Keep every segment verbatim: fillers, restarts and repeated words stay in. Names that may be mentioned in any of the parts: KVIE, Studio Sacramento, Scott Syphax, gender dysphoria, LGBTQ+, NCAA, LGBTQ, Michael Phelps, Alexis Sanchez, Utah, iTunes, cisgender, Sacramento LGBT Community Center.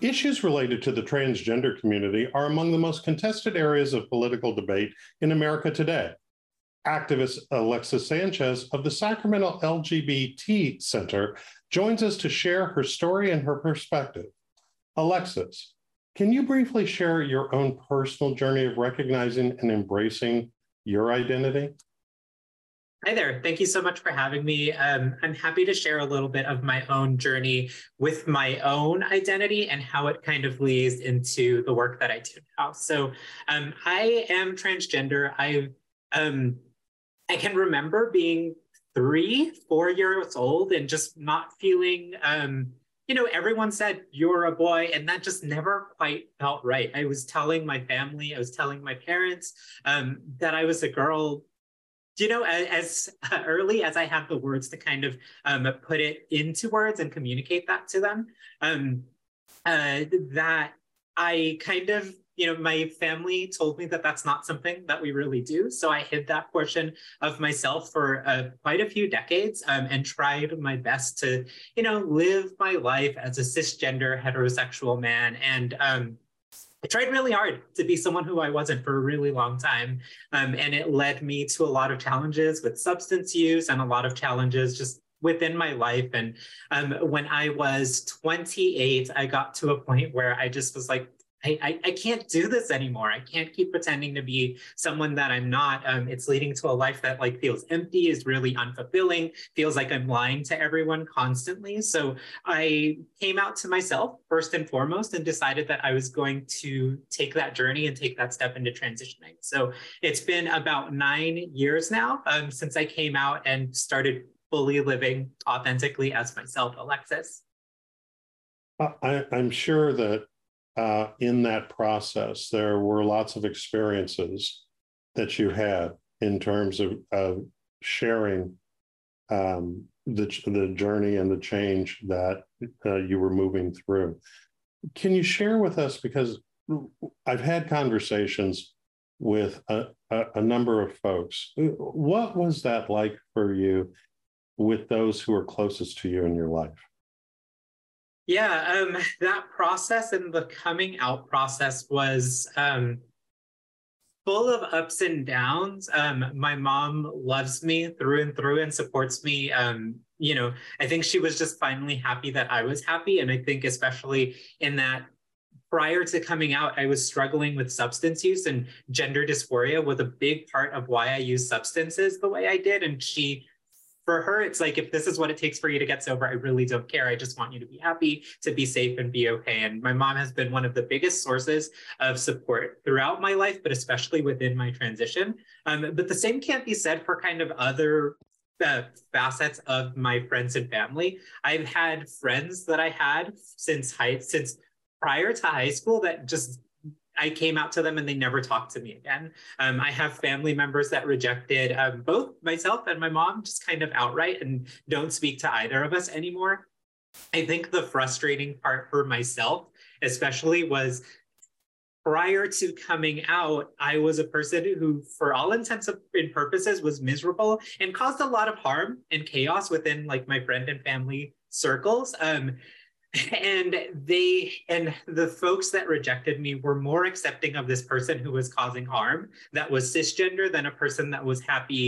Issues related to the transgender community are among the most contested areas of political debate in America today. Activist Alexis Sanchez of the Sacramento L G B T Center joins us to share her story and her perspective. Alexis, can you briefly share your own personal journey of recognizing and embracing your identity? Hi there. Thank you so much for having me. Um, I'm happy to share a little bit of my own journey with my own identity and how it kind of leads into the work that I do now. So um, I am transgender. I um, I can remember being three, four years old and just not feeling, um, you know, everyone said you're a boy, and that just never quite felt right. I was telling my family, I was telling my parents um, that I was a girl. You know, as early as I have the words to kind of um, put it into words and communicate that to them, um, uh, that I kind of, you know, my family told me that that's not something that we really do. So I hid that portion of myself for uh, quite a few decades um, and tried my best to, you know, live my life as a cisgender heterosexual man. And um, I tried really hard to be someone who I wasn't for a really long time, um, and it led me to a lot of challenges with substance use and a lot of challenges just within my life. And um, when I was twenty-eight, I got to a point where I just was like, I, I, I can't do this anymore. I can't keep pretending to be someone that I'm not. Um, it's leading to a life that like feels empty, is really unfulfilling, feels like I'm lying to everyone constantly. So I came out to myself first and foremost and decided that I was going to take that journey and take that step into transitioning. So it's been about nine years now um, since I came out and started fully living authentically as myself, Alexis. I, I'm sure that Uh, in that process, there were lots of experiences that you had in terms of, of sharing um, the, the journey and the change that uh, you were moving through. Can you share with us, because I've had conversations with a, a, a number of folks, what was that like for you with those who are closest to you in your life? Yeah, um, that process and the coming out process was um, full of ups and downs. Um, my mom loves me through and through and supports me. Um, you know, I think she was just finally happy that I was happy. And I think especially in that prior to coming out, I was struggling with substance use, and gender dysphoria was a big part of why I used substances the way I did. And she For her, it's like, if this is what it takes for you to get sober, I really don't care. I just want you to be happy, to be safe, and be okay. And my mom has been one of the biggest sources of support throughout my life, but especially within my transition. Um, but the same can't be said for kind of other uh, facets of my friends and family. I've had friends that I had since high, since prior to high school that just I came out to them and they never talked to me again. Um, I have family members that rejected um, both myself and my mom just kind of outright and don't speak to either of us anymore. I think the frustrating part for myself, especially, was prior to coming out, I was a person who, for all intents and purposes, was miserable and caused a lot of harm and chaos within like my friend and family circles. Um, And they and the folks that rejected me were more accepting of this person who was causing harm, that was cisgender, than a person that was happy,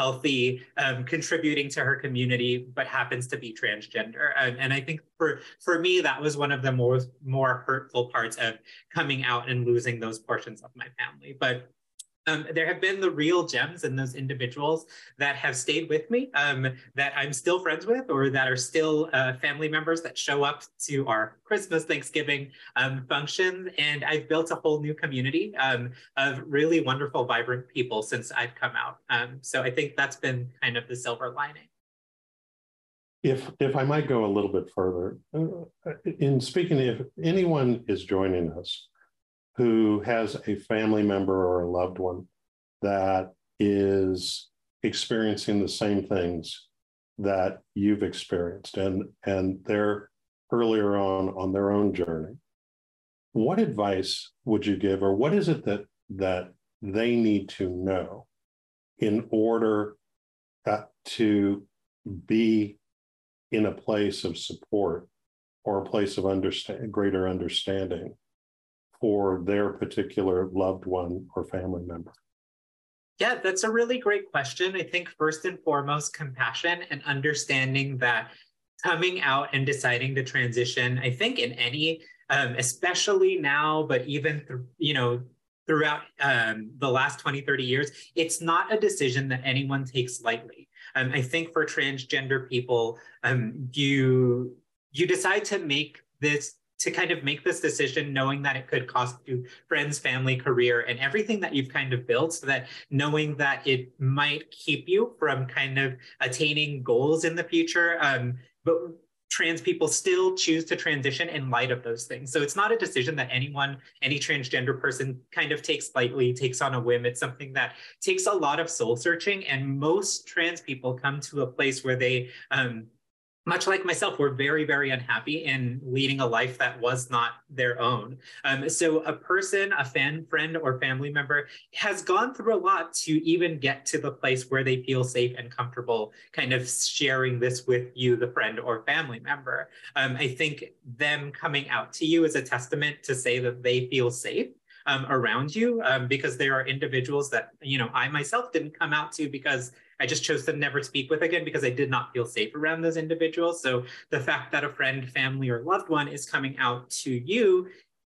healthy, um, contributing to her community, but happens to be transgender. And, and I think for, for me, that was one of the more, more hurtful parts of coming out and losing those portions of my family. But Um, there have been the real gems in those individuals that have stayed with me, um, that I'm still friends with, or that are still uh, family members that show up to our Christmas, Thanksgiving um, functions. And I've built a whole new community um, of really wonderful, vibrant people since I've come out. Um, so I think that's been kind of the silver lining. If, if I might go a little bit further, in speaking, if anyone is joining us who has a family member or a loved one that is experiencing the same things that you've experienced, and, and they're earlier on on their own journey, what advice would you give, or what is it that, that they need to know in order uh, to be in a place of support or a place of understand, greater understanding for their particular loved one or family member? Yeah, that's a really great question. I think first and foremost, compassion and understanding that coming out and deciding to transition, I think in any, um, especially now, but even, th- you know, throughout um, the last twenty, thirty years, it's not a decision that anyone takes lightly. Um, I think for transgender people, um, you you decide to make this, to kind of make this decision knowing that it could cost you friends, family, career, and everything that you've kind of built, so that knowing that it might keep you from kind of attaining goals in the future. Um, but trans people still choose to transition in light of those things. So it's not a decision that anyone, any transgender person kind of takes lightly, takes on a whim. It's something that takes a lot of soul searching. And most trans people come to a place where they, um, much like myself, were very, very unhappy in leading a life that was not their own. Um, so a person, a fan, friend, or family member has gone through a lot to even get to the place where they feel safe and comfortable kind of sharing this with you, the friend or family member. Um, I think them coming out to you is a testament to say that they feel safe um, around you, um, because there are individuals that, you know, I myself didn't come out to because I just chose to never speak with again because I did not feel safe around those individuals. So the fact that a friend, family, or loved one is coming out to you,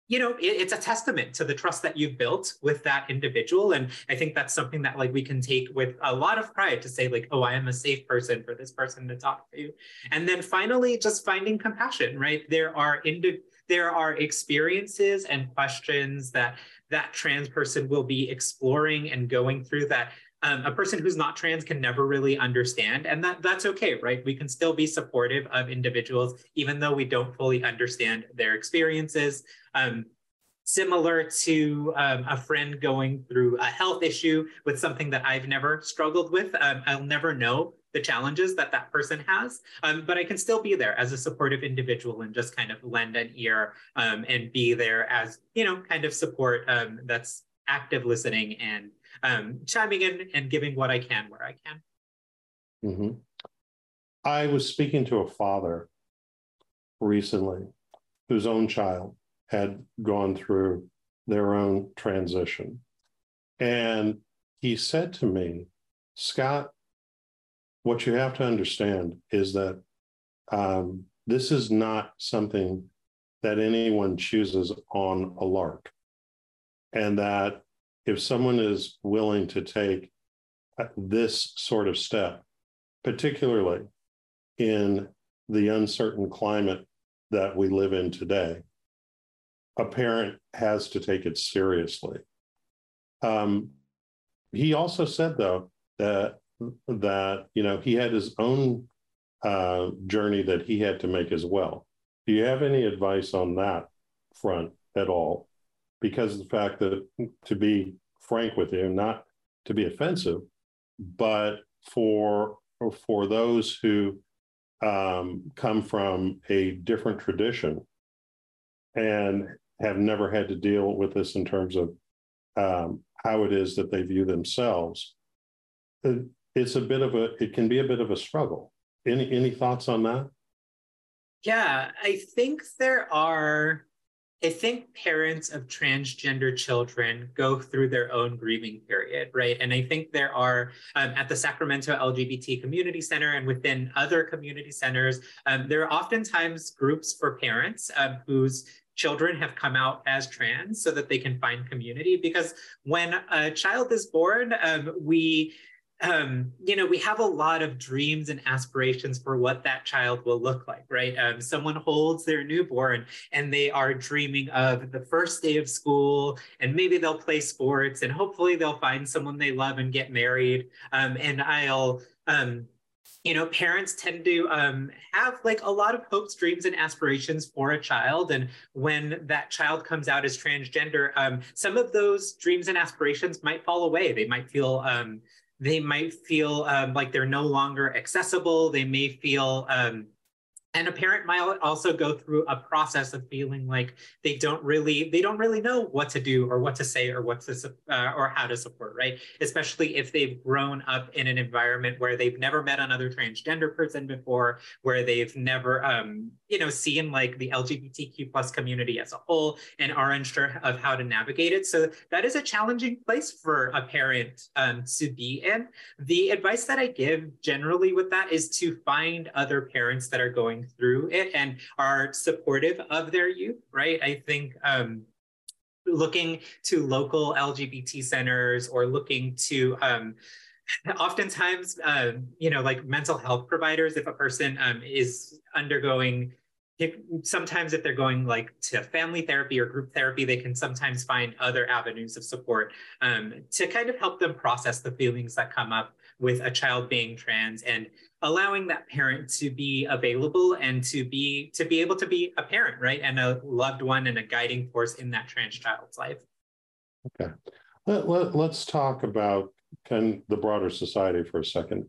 you know, it, it's a testament to the trust that you've built with that individual. And I think that's something that like we can take with a lot of pride to say like, oh, I am a safe person for this person to talk to. And then finally, just finding compassion, right? There are individuals. There are experiences and questions that that trans person will be exploring and going through that um, a person who's not trans can never really understand. And that that's okay, right? We can still be supportive of individuals, even though we don't fully understand their experiences. Um, similar to um, a friend going through a health issue with something that I've never struggled with, um, I'll never know the challenges that that person has, um, but I can still be there as a supportive individual and just kind of lend an ear um, and be there as, you know, kind of support um, that's active listening and um, chiming in and giving what I can where I can. Mm-hmm. I was speaking to a father recently whose own child had gone through their own transition. And he said to me, Scott, what you have to understand is that um, this is not something that anyone chooses on a lark. And that if someone is willing to take this sort of step, particularly in the uncertain climate that we live in today, a parent has to take it seriously. Um, he also said, though, that that, you know, he had his own uh, journey that he had to make as well. Do you have any advice on that front at all? Because of the fact that, to be frank with you, not to be offensive, but for, for those who um, come from a different tradition and have never had to deal with this in terms of um, how it is that they view themselves, uh, It's a bit of a, it can be a bit of a struggle. Any any thoughts on that? Yeah, I think there are, I think parents of transgender children go through their own grieving period, right? And I think there are, um, at the Sacramento L G B T Community Center and within other community centers, um, there are oftentimes groups for parents um, whose children have come out as trans so that they can find community. Because when a child is born, um, we... Um, you know, we have a lot of dreams and aspirations for what that child will look like, right? Um, someone holds their newborn and they are dreaming of the first day of school, and maybe they'll play sports and hopefully they'll find someone they love and get married. Um, and I'll, um, you know, parents tend to um, have like a lot of hopes, dreams, and aspirations for a child. And when that child comes out as transgender, um, some of those dreams and aspirations might fall away. They might feel, um, They might feel um, like they're no longer accessible. They may feel, um, and a parent might also go through a process of feeling like they don't really, they don't really know what to do or what to say or what to uh, or how to support, right? Especially if they've grown up in an environment where they've never met another transgender person before, where they've never. Um, you know, seeing like the L G B T Q plus community as a whole and are unsure of how to navigate it. So that is a challenging place for a parent um, to be in. The advice that I give generally with that is to find other parents that are going through it and are supportive of their youth, right? I think um, looking to local L G B T centers or looking to, um, oftentimes, uh, you know, like mental health providers, if a person um, is undergoing, if, sometimes if they're going like to family therapy or group therapy, they can sometimes find other avenues of support um, to kind of help them process the feelings that come up with a child being trans, and allowing that parent to be available and to be to be able to be a parent, right? And a loved one and a guiding force in that trans child's life. Okay, let, let, let's talk about and the broader society for a second.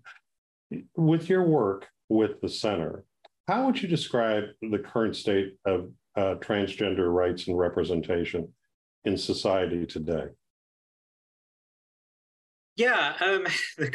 With your work with the center, how would you describe the current state of uh, transgender rights and representation in society today? Yeah, um, the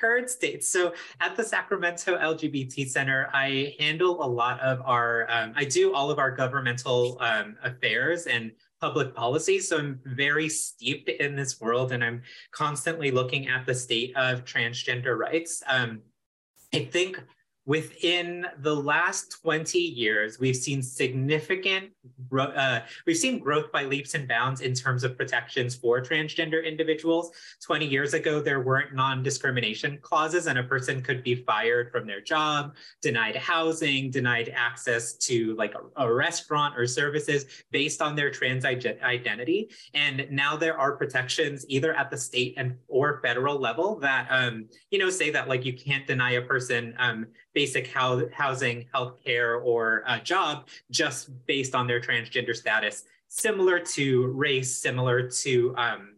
current state. So at the Sacramento L G B T Center, I handle a lot of our, um, I do all of our governmental um, affairs and public policy. So I'm very steeped in this world, and I'm constantly looking at the state of transgender rights. Um, I think within the last twenty years, we've seen significant, uh, we've seen growth by leaps and bounds in terms of protections for transgender individuals. twenty years ago, there weren't non-discrimination clauses, and a person could be fired from their job, denied housing, denied access to like a, a restaurant or services based on their trans identity. And now there are protections either at the state and or federal level that, um, you know, say that like you can't deny a person um, basic housing, healthcare, or a job just based on their transgender status, similar to race, similar to um,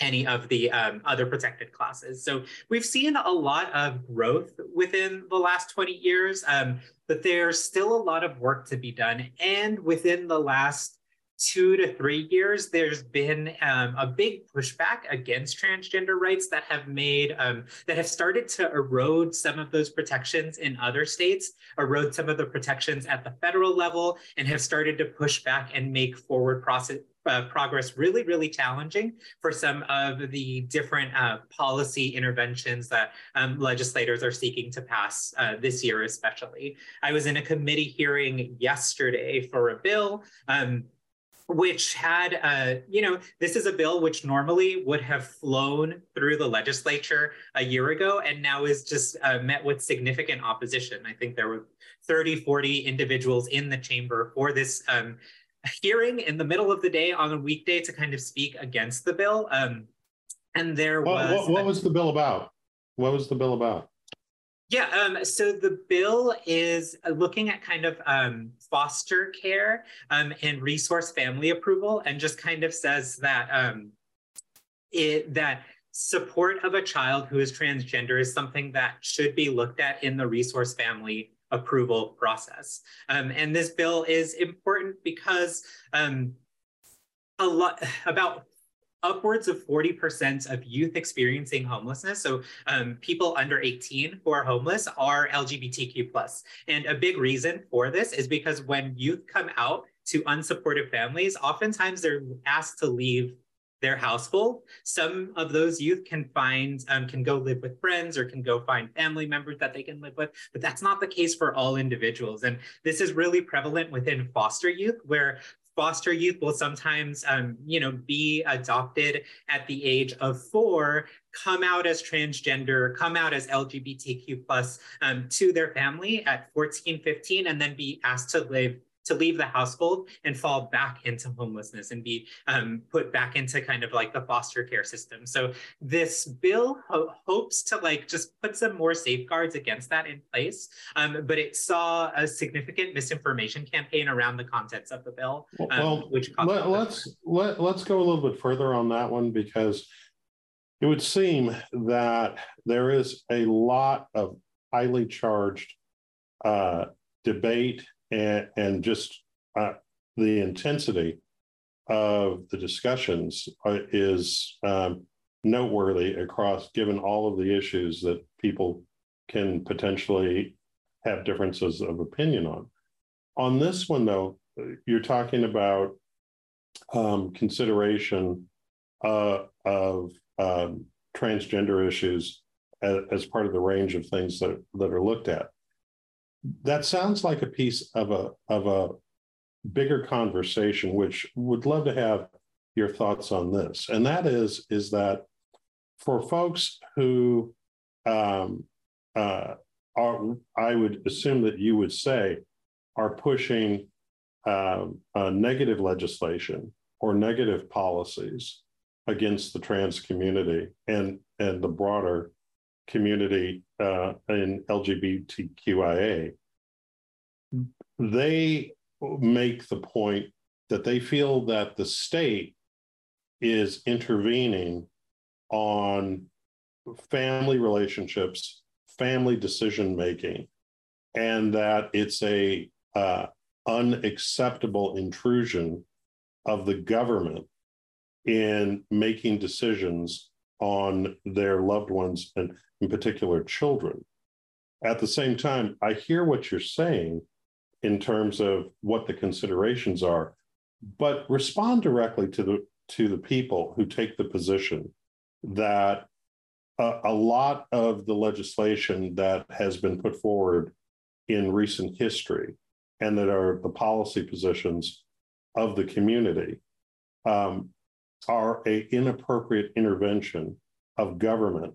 any of the um, other protected classes. So we've seen a lot of growth within the last twenty years, um, but there's still a lot of work to be done. And within the last two to three years, there's been um, a big pushback against transgender rights that have made, um, that have started to erode some of those protections in other states, erode some of the protections at the federal level, and have started to push back and make forward process, uh, progress really, really challenging for some of the different uh, policy interventions that um, legislators are seeking to pass uh, this year, especially. I was in a committee hearing yesterday for a bill, um, which had, uh, you know, this is a bill which normally would have flown through the legislature a year ago and now is just uh, met with significant opposition. I think there were thirty, forty individuals in the chamber for this um, hearing in the middle of the day on a weekday to kind of speak against the bill. Um, and there was- What, what, what was the bill about? What was the bill about? Yeah, um, so the bill is looking at kind of um, foster care um, and resource family approval, and just kind of says that um, it, that support of a child who is transgender is something that should be looked at in the resource family approval process. Um, and this bill is important because um, a lot about upwards of forty percent of youth experiencing homelessness, so um, people under eighteen who are homeless, are L G B T Q plus. And a big reason for this is because when youth come out to unsupportive families, oftentimes they're asked to leave their household. Some of those youth can find, um, can go live with friends or can go find family members that they can live with, but that's not the case for all individuals. And this is really prevalent within foster youth, where foster youth will sometimes, um, you know, be adopted at the age of four, come out as transgender, come out as L G B T Q plus um, to their family at fourteen, fifteen, and then be asked to live, to leave the household and fall back into homelessness and be um, put back into kind of like the foster care system. So this bill ho- hopes to like just put some more safeguards against that in place, um, but it saw a significant misinformation campaign around the contents of the bill. Um, well, which let, let's let, let's go a little bit further on that one, because it would seem that there is a lot of highly charged uh, debate And, and just uh, the intensity of the discussions uh, is um, noteworthy across, given all of the issues that people can potentially have differences of opinion on. On this one, though, you're talking about um, consideration uh, of um, transgender issues as, as part of the range of things that, that are looked at. That sounds like a piece of a of a bigger conversation, which would love to have your thoughts on this. And that is, is that for folks who um, uh, are, I would assume that you would say, are pushing uh, uh, negative legislation or negative policies against the trans community and, and the broader community uh, in L G B T Q I A, they make the point that they feel that the state is intervening on family relationships, family decision-making, and that it's a uh, unacceptable intrusion of the government in making decisions on their loved ones and in particular children. At the same time, I hear what you're saying in terms of what the considerations are, but respond directly to the to the people who take the position that a, a lot of the legislation that has been put forward in recent history and that are the policy positions of the community um, are an inappropriate intervention of government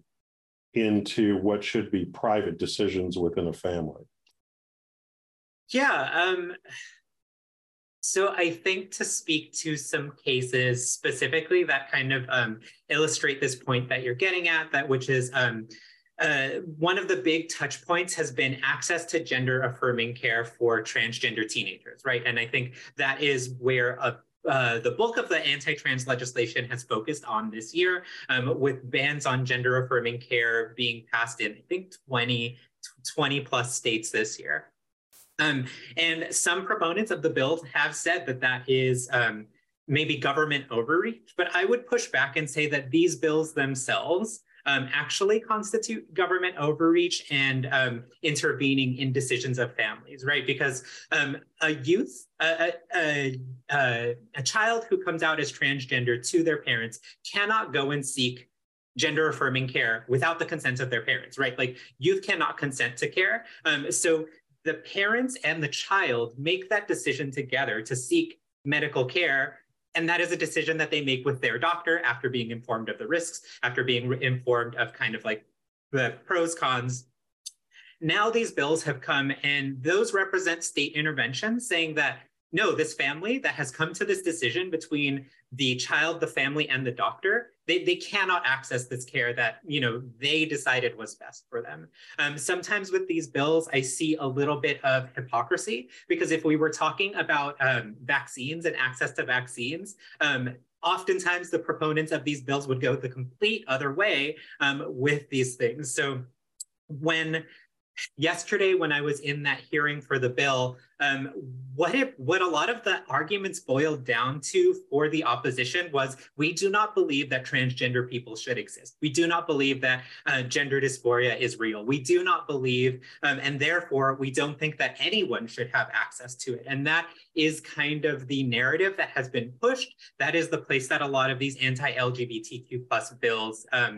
into what should be private decisions within a family. Yeah. Um, so I think to speak to some cases specifically that kind of um, illustrate this point that you're getting at, that which is um, uh, one of the big touch points has been access to gender affirming care for transgender teenagers, right? And I think that is where a Uh, the bulk of the anti-trans legislation has focused on this year, um, with bans on gender-affirming care being passed in, I think, twenty plus states this year. Um, and some proponents of the bill have said that that is um, maybe government overreach, but I would push back and say that these bills themselves Um, actually constitute government overreach and um, intervening in decisions of families, right? Because um, a youth, a, a, a, a child who comes out as transgender to their parents cannot go and seek gender affirming care without the consent of their parents, right? Like youth cannot consent to care. Um, so the parents and the child make that decision together to seek medical care. And that is a decision that they make with their doctor after being informed of the risks, after being informed of kind of like the pros, cons. Now these bills have come and those represent state intervention saying that, no, this family that has come to this decision between the child, the family, and the doctor, they, they cannot access this care that, you know, they decided was best for them. Um, sometimes with these bills, I see a little bit of hypocrisy, because if we were talking about um, vaccines and access to vaccines, um, oftentimes the proponents of these bills would go the complete other way um, with these things. So when... Yesterday, when I was in that hearing for the bill, um, what it, what a lot of the arguments boiled down to for the opposition was, we do not believe that transgender people should exist. We do not believe that uh, gender dysphoria is real. We do not believe, um, and therefore, we don't think that anyone should have access to it. And that is kind of the narrative that has been pushed. That is the place that a lot of these anti-L G B T Q plus bills um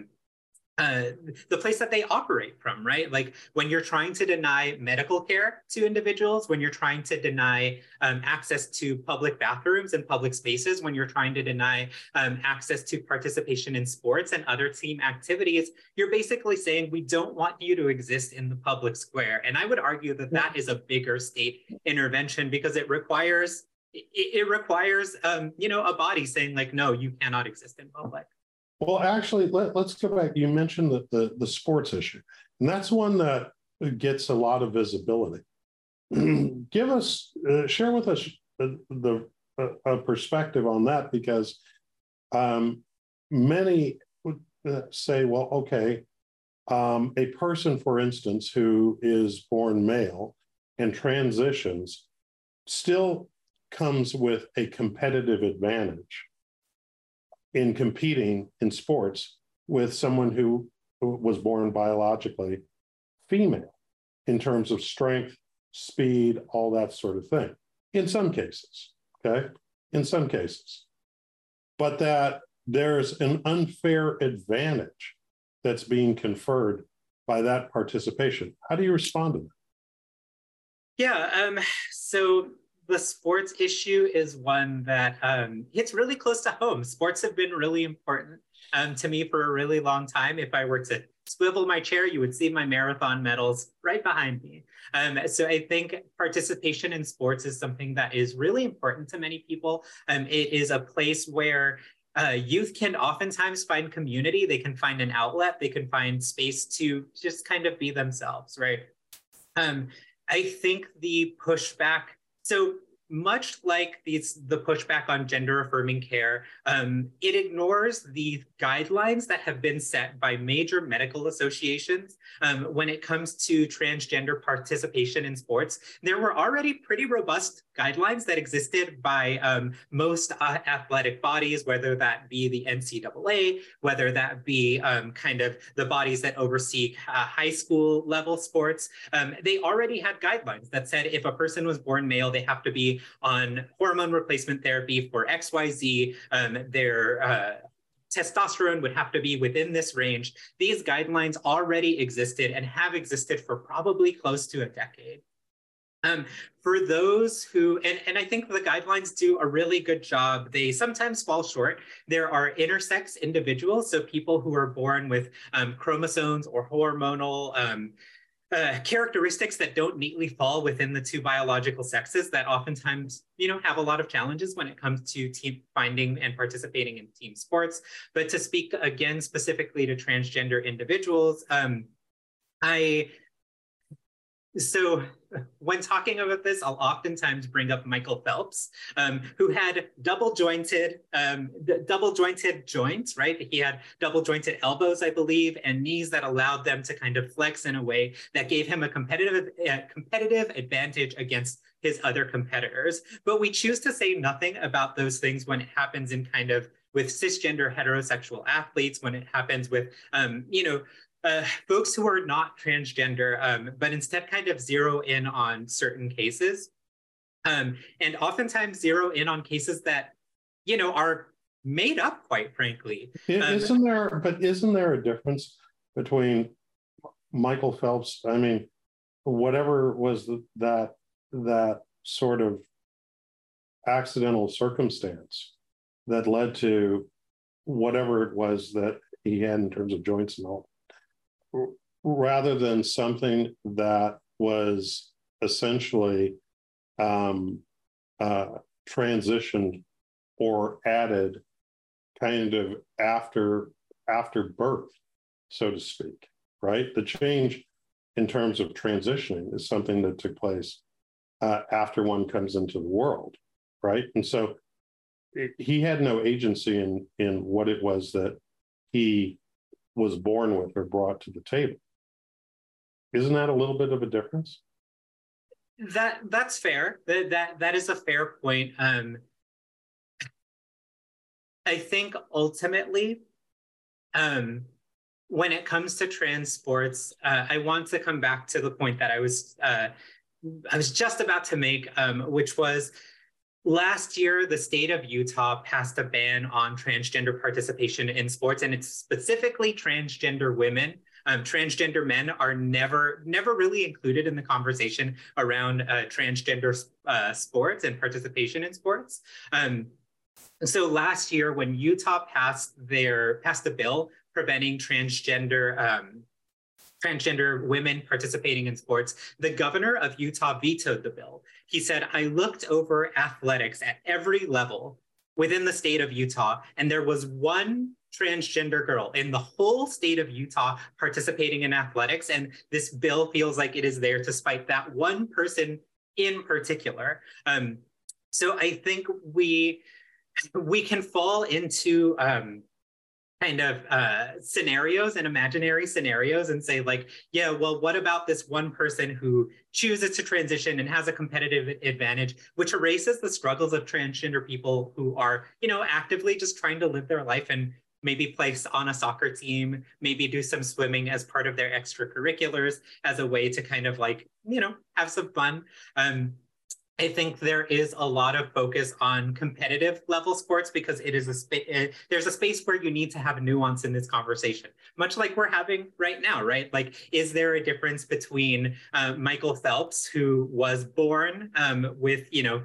Uh, the place that they operate from, right? Like when you're trying to deny medical care to individuals, when you're trying to deny um, access to public bathrooms and public spaces, when you're trying to deny um, access to participation in sports and other team activities, you're basically saying, we don't want you to exist in the public square. And I would argue that that is a bigger state intervention, because it requires, it, it requires, um, you know, a body saying like, no, you cannot exist in public. Well, actually, let, let's go back. You mentioned the, the, the sports issue, and that's one that gets a lot of visibility. Give us, uh, share with us the, the a perspective on that, because um, many would say, well, okay, um, a person, for instance, who is born male and transitions still comes with a competitive advantage in competing in sports with someone who was born biologically female in terms of strength, speed, all that sort of thing, in some cases, okay? In some cases. But that there's an unfair advantage that's being conferred by that participation. How do you respond to that? Yeah, um, so the sports issue is one that um, hits really close to home. Sports have been really important um, to me for a really long time. If I were to swivel my chair, you would see my marathon medals right behind me. Um, so I think participation in sports is something that is really important to many people. Um, it is a place where Uh, youth can oftentimes find community, they can find an outlet, they can find space to just kind of be themselves, right? Um, I think the pushback, so much like these, the pushback on gender-affirming care, um, it ignores the guidelines that have been set by major medical associations um, when it comes to transgender participation in sports. There were already pretty robust guidelines that existed by um, most uh, athletic bodies, whether that be the N C double A, whether that be um, kind of the bodies that oversee uh, high school level sports. Um, they already had guidelines that said if a person was born male, they have to be on hormone replacement therapy for X Y Z, um, their uh, testosterone would have to be within this range. These guidelines already existed and have existed for probably close to a decade. Um, for those who, and, and I think the guidelines do a really good job. They sometimes fall short. There are intersex individuals, so people who are born with um, chromosomes or hormonal um, uh, characteristics that don't neatly fall within the two biological sexes that oftentimes, you know, have a lot of challenges when it comes to team finding and participating in team sports. But to speak again, specifically to transgender individuals, um, I, so when talking about this, I'll oftentimes bring up Michael Phelps, um, who had double jointed, um, d- double jointed joints, right? He had double jointed elbows, I believe, and knees that allowed them to kind of flex in a way that gave him a competitive, uh, competitive advantage against his other competitors. But we choose to say nothing about those things when it happens in kind of with cisgender heterosexual athletes, when it happens with, um, you know, Uh, folks who are not transgender, um, but instead kind of zero in on certain cases, um, and oftentimes zero in on cases that, you know, are made up, quite frankly. Um, isn't there, but isn't there a difference between Michael Phelps, I mean, whatever was the, that, that sort of accidental circumstance that led to whatever it was that he had in terms of joints and all, rather than something that was essentially um, uh, transitioned or added kind of after after birth, so to speak, right? The change in terms of transitioning is something that took place uh, after one comes into the world, right? And so it, he had no agency in in what it was that he was born with or brought to the table. Isn't that a little bit of a difference? That that's fair. That that, that is a fair point. Um, I think ultimately, um, when it comes to trans sports, uh, I want to come back to the point that I was uh, I was just about to make, um, which was, last year, the state of Utah passed a ban on transgender participation in sports, and it's specifically transgender women. Um, transgender men are never, never really included in the conversation around uh, transgender uh, sports and participation in sports. Um, so last year, when Utah passed their passed a bill preventing transgender um, transgender women participating in sports, the governor of Utah vetoed the bill. He said, "I looked over athletics at every level within the state of Utah, and there was one transgender girl in the whole state of Utah participating in athletics. And this bill feels like it is there to spite that one person in particular." Um, so I think we, we can fall into... Um, kind of uh, scenarios and imaginary scenarios and say like, yeah, well, what about this one person who chooses to transition and has a competitive advantage, which erases the struggles of transgender people who are, you know, actively just trying to live their life and maybe placed on a soccer team, maybe do some swimming as part of their extracurriculars as a way to kind of like, you know, have some fun. Um, I think there is a lot of focus on competitive level sports because it is a spa- there's a space where you need to have nuance in this conversation, much like we're having right now, right? Like, is there a difference between uh, Michael Phelps, who was born um, with, you know,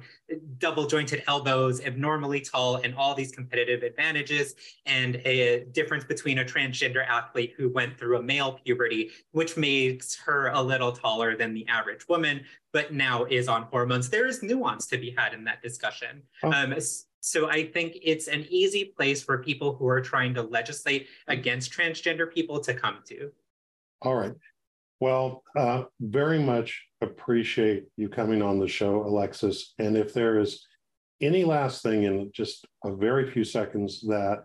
double jointed elbows, abnormally tall, and all these competitive advantages, and a difference between a transgender athlete who went through a male puberty, which makes her a little taller than the average woman, but now is on hormones? There is nuance to be had in that discussion. Oh. Um, so I think it's an easy place for people who are trying to legislate against transgender people to come to. All right. Well, uh, very much appreciate you coming on the show, Alexis. And if there is any last thing in just a very few seconds that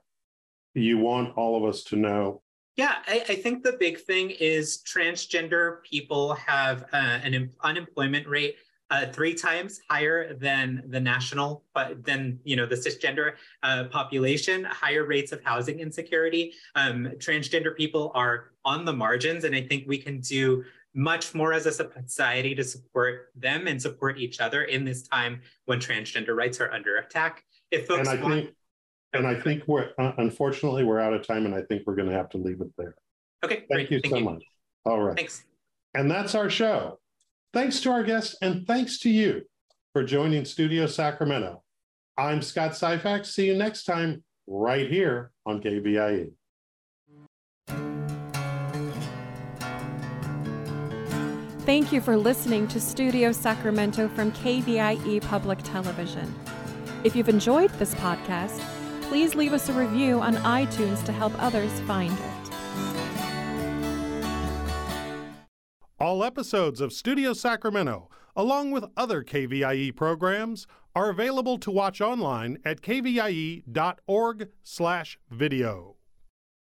you want all of us to know. Yeah, I, I think the big thing is transgender people have uh, an em- unemployment rate uh, three times higher than the national, but then, you know, the cisgender uh, population, higher rates of housing insecurity. Um, transgender people are on the margins, and I think we can do much more as a society to support them and support each other in this time when transgender rights are under attack. If folks and I want... Think- And I think we're, uh, unfortunately, we're out of time, and I think we're going to have to leave it there. Okay. Thank great. you thank so you. much. All right. Thanks. And that's our show. Thanks to our guests, and thanks to you for joining Studio Sacramento. I'm Scott Syphax. See you next time right here on K V I E. Thank you for listening to Studio Sacramento from K V I E Public Television. If you've enjoyed this podcast, please leave us a review on iTunes to help others find it. All episodes of Studio Sacramento, along with other K V I E programs, are available to watch online at k v i e dot org slash video.